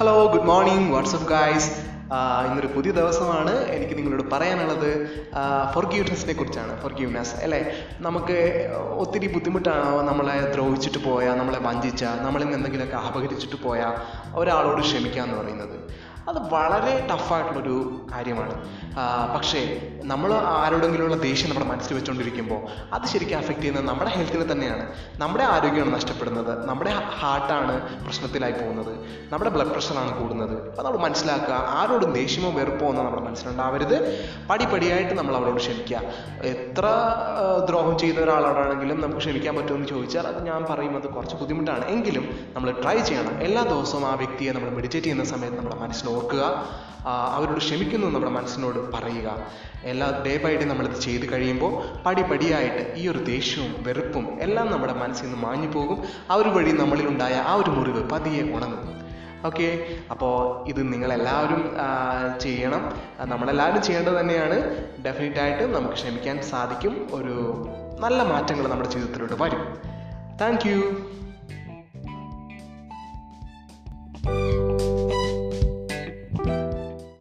Hello, good morning what's up guys. ഇന്നൊരു പുതിയ ദിവസമാണ്. എനിക്ക് നിങ്ങളോട് പറയാനുള്ളത് ഫോർഗീവ്നെസ്സിനെ കുറിച്ചാണ്. ഫോർഗീവ്നെസ് അല്ലേ, നമുക്ക് ഒത്തിരി ബുദ്ധിമുട്ടാണോ നമ്മളെ ദ്രോഹിച്ചിട്ട് പോയാൽ, നമ്മളെ വഞ്ചിച്ചാൽ, നമ്മളിന്ന് എന്തെങ്കിലുമൊക്കെ അപഹരിച്ചിട്ട് പോയാൽ ഒരാളോട് ക്ഷമിക്കുക എന്ന് പറയുന്നത്. അത് വളരെ ടഫായിട്ടുള്ളൊരു കാര്യമാണ്. പക്ഷേ നമ്മൾ ആരോടെങ്കിലുള്ള ദേഷ്യം നമ്മുടെ മനസ്സിൽ വെച്ചുകൊണ്ടിരിക്കുമ്പോൾ അത് ശരിക്കും അഫക്റ്റ് ചെയ്യുന്നത് നമ്മുടെ ഹെൽത്തിനെ തന്നെയാണ്. നമ്മുടെ ആരോഗ്യമാണ് നഷ്ടപ്പെടുന്നത്, നമ്മുടെ ഹാർട്ടാണ് പ്രശ്നത്തിലായി പോകുന്നത്, നമ്മുടെ ബ്ലഡ് പ്രഷറാണ് കൂടുന്നത്. അപ്പോൾ നമ്മൾ മനസ്സിലാക്കുക, ആരോടും ദേഷ്യമോ വെറുപ്പോ ഒന്നും നമ്മുടെ മനസ്സിലുണ്ടാവരുത്. പടിപടിയായിട്ട് നമ്മൾ അവരോട് ക്ഷമിക്കുക. എത്ര ദ്രോഹം ചെയ്ത ഒരാളോടാണെങ്കിലും നമുക്ക് ക്ഷമിക്കാൻ പറ്റുമെന്ന് ചോദിച്ചാൽ അത് ഞാൻ പറയുന്നത് കുറച്ച് ബുദ്ധിമുട്ടാണ്. എങ്കിലും നമ്മൾ ട്രൈ ചെയ്യണം. എല്ലാ ദിവസവും ആ വ്യക്തിയെ നമ്മൾ മെഡിറ്റേറ്റ് ചെയ്യുന്ന സമയത്ത് നമ്മുടെ മനസ്സിൽ ഓർക്കുക, അവരോട് ക്ഷമിക്കുന്നു നമ്മുടെ മനസ്സിനോട് പറയുക. എല്ലാ ഡേ ബൈ ഡേ നമ്മളിത് ചെയ്ത് കഴിയുമ്പോൾ പടിപടിയായിട്ട് ഈ ഒരു ദേഷ്യവും വെറുപ്പും എല്ലാം നമ്മുടെ മനസ്സിൽ നിന്ന് മാഞ്ഞു പോകും. ആ ഒരു വഴി നമ്മളിലുണ്ടായ ആ ഒരു മുറിവ് പതിയെ ഉണങ്ങും. ഓക്കെ, അപ്പോൾ ഇത് നിങ്ങളെല്ലാവരും ചെയ്യണം. നമ്മളെല്ലാവരും ചെയ്യേണ്ടത് തന്നെയാണ്. ഡെഫിനറ്റായിട്ടും നമുക്ക് ക്ഷമിക്കാൻ സാധിക്കും. ഒരു നല്ല മാറ്റങ്ങൾ നമ്മുടെ ജീവിതത്തിലോട്ട് വരും. Thank U.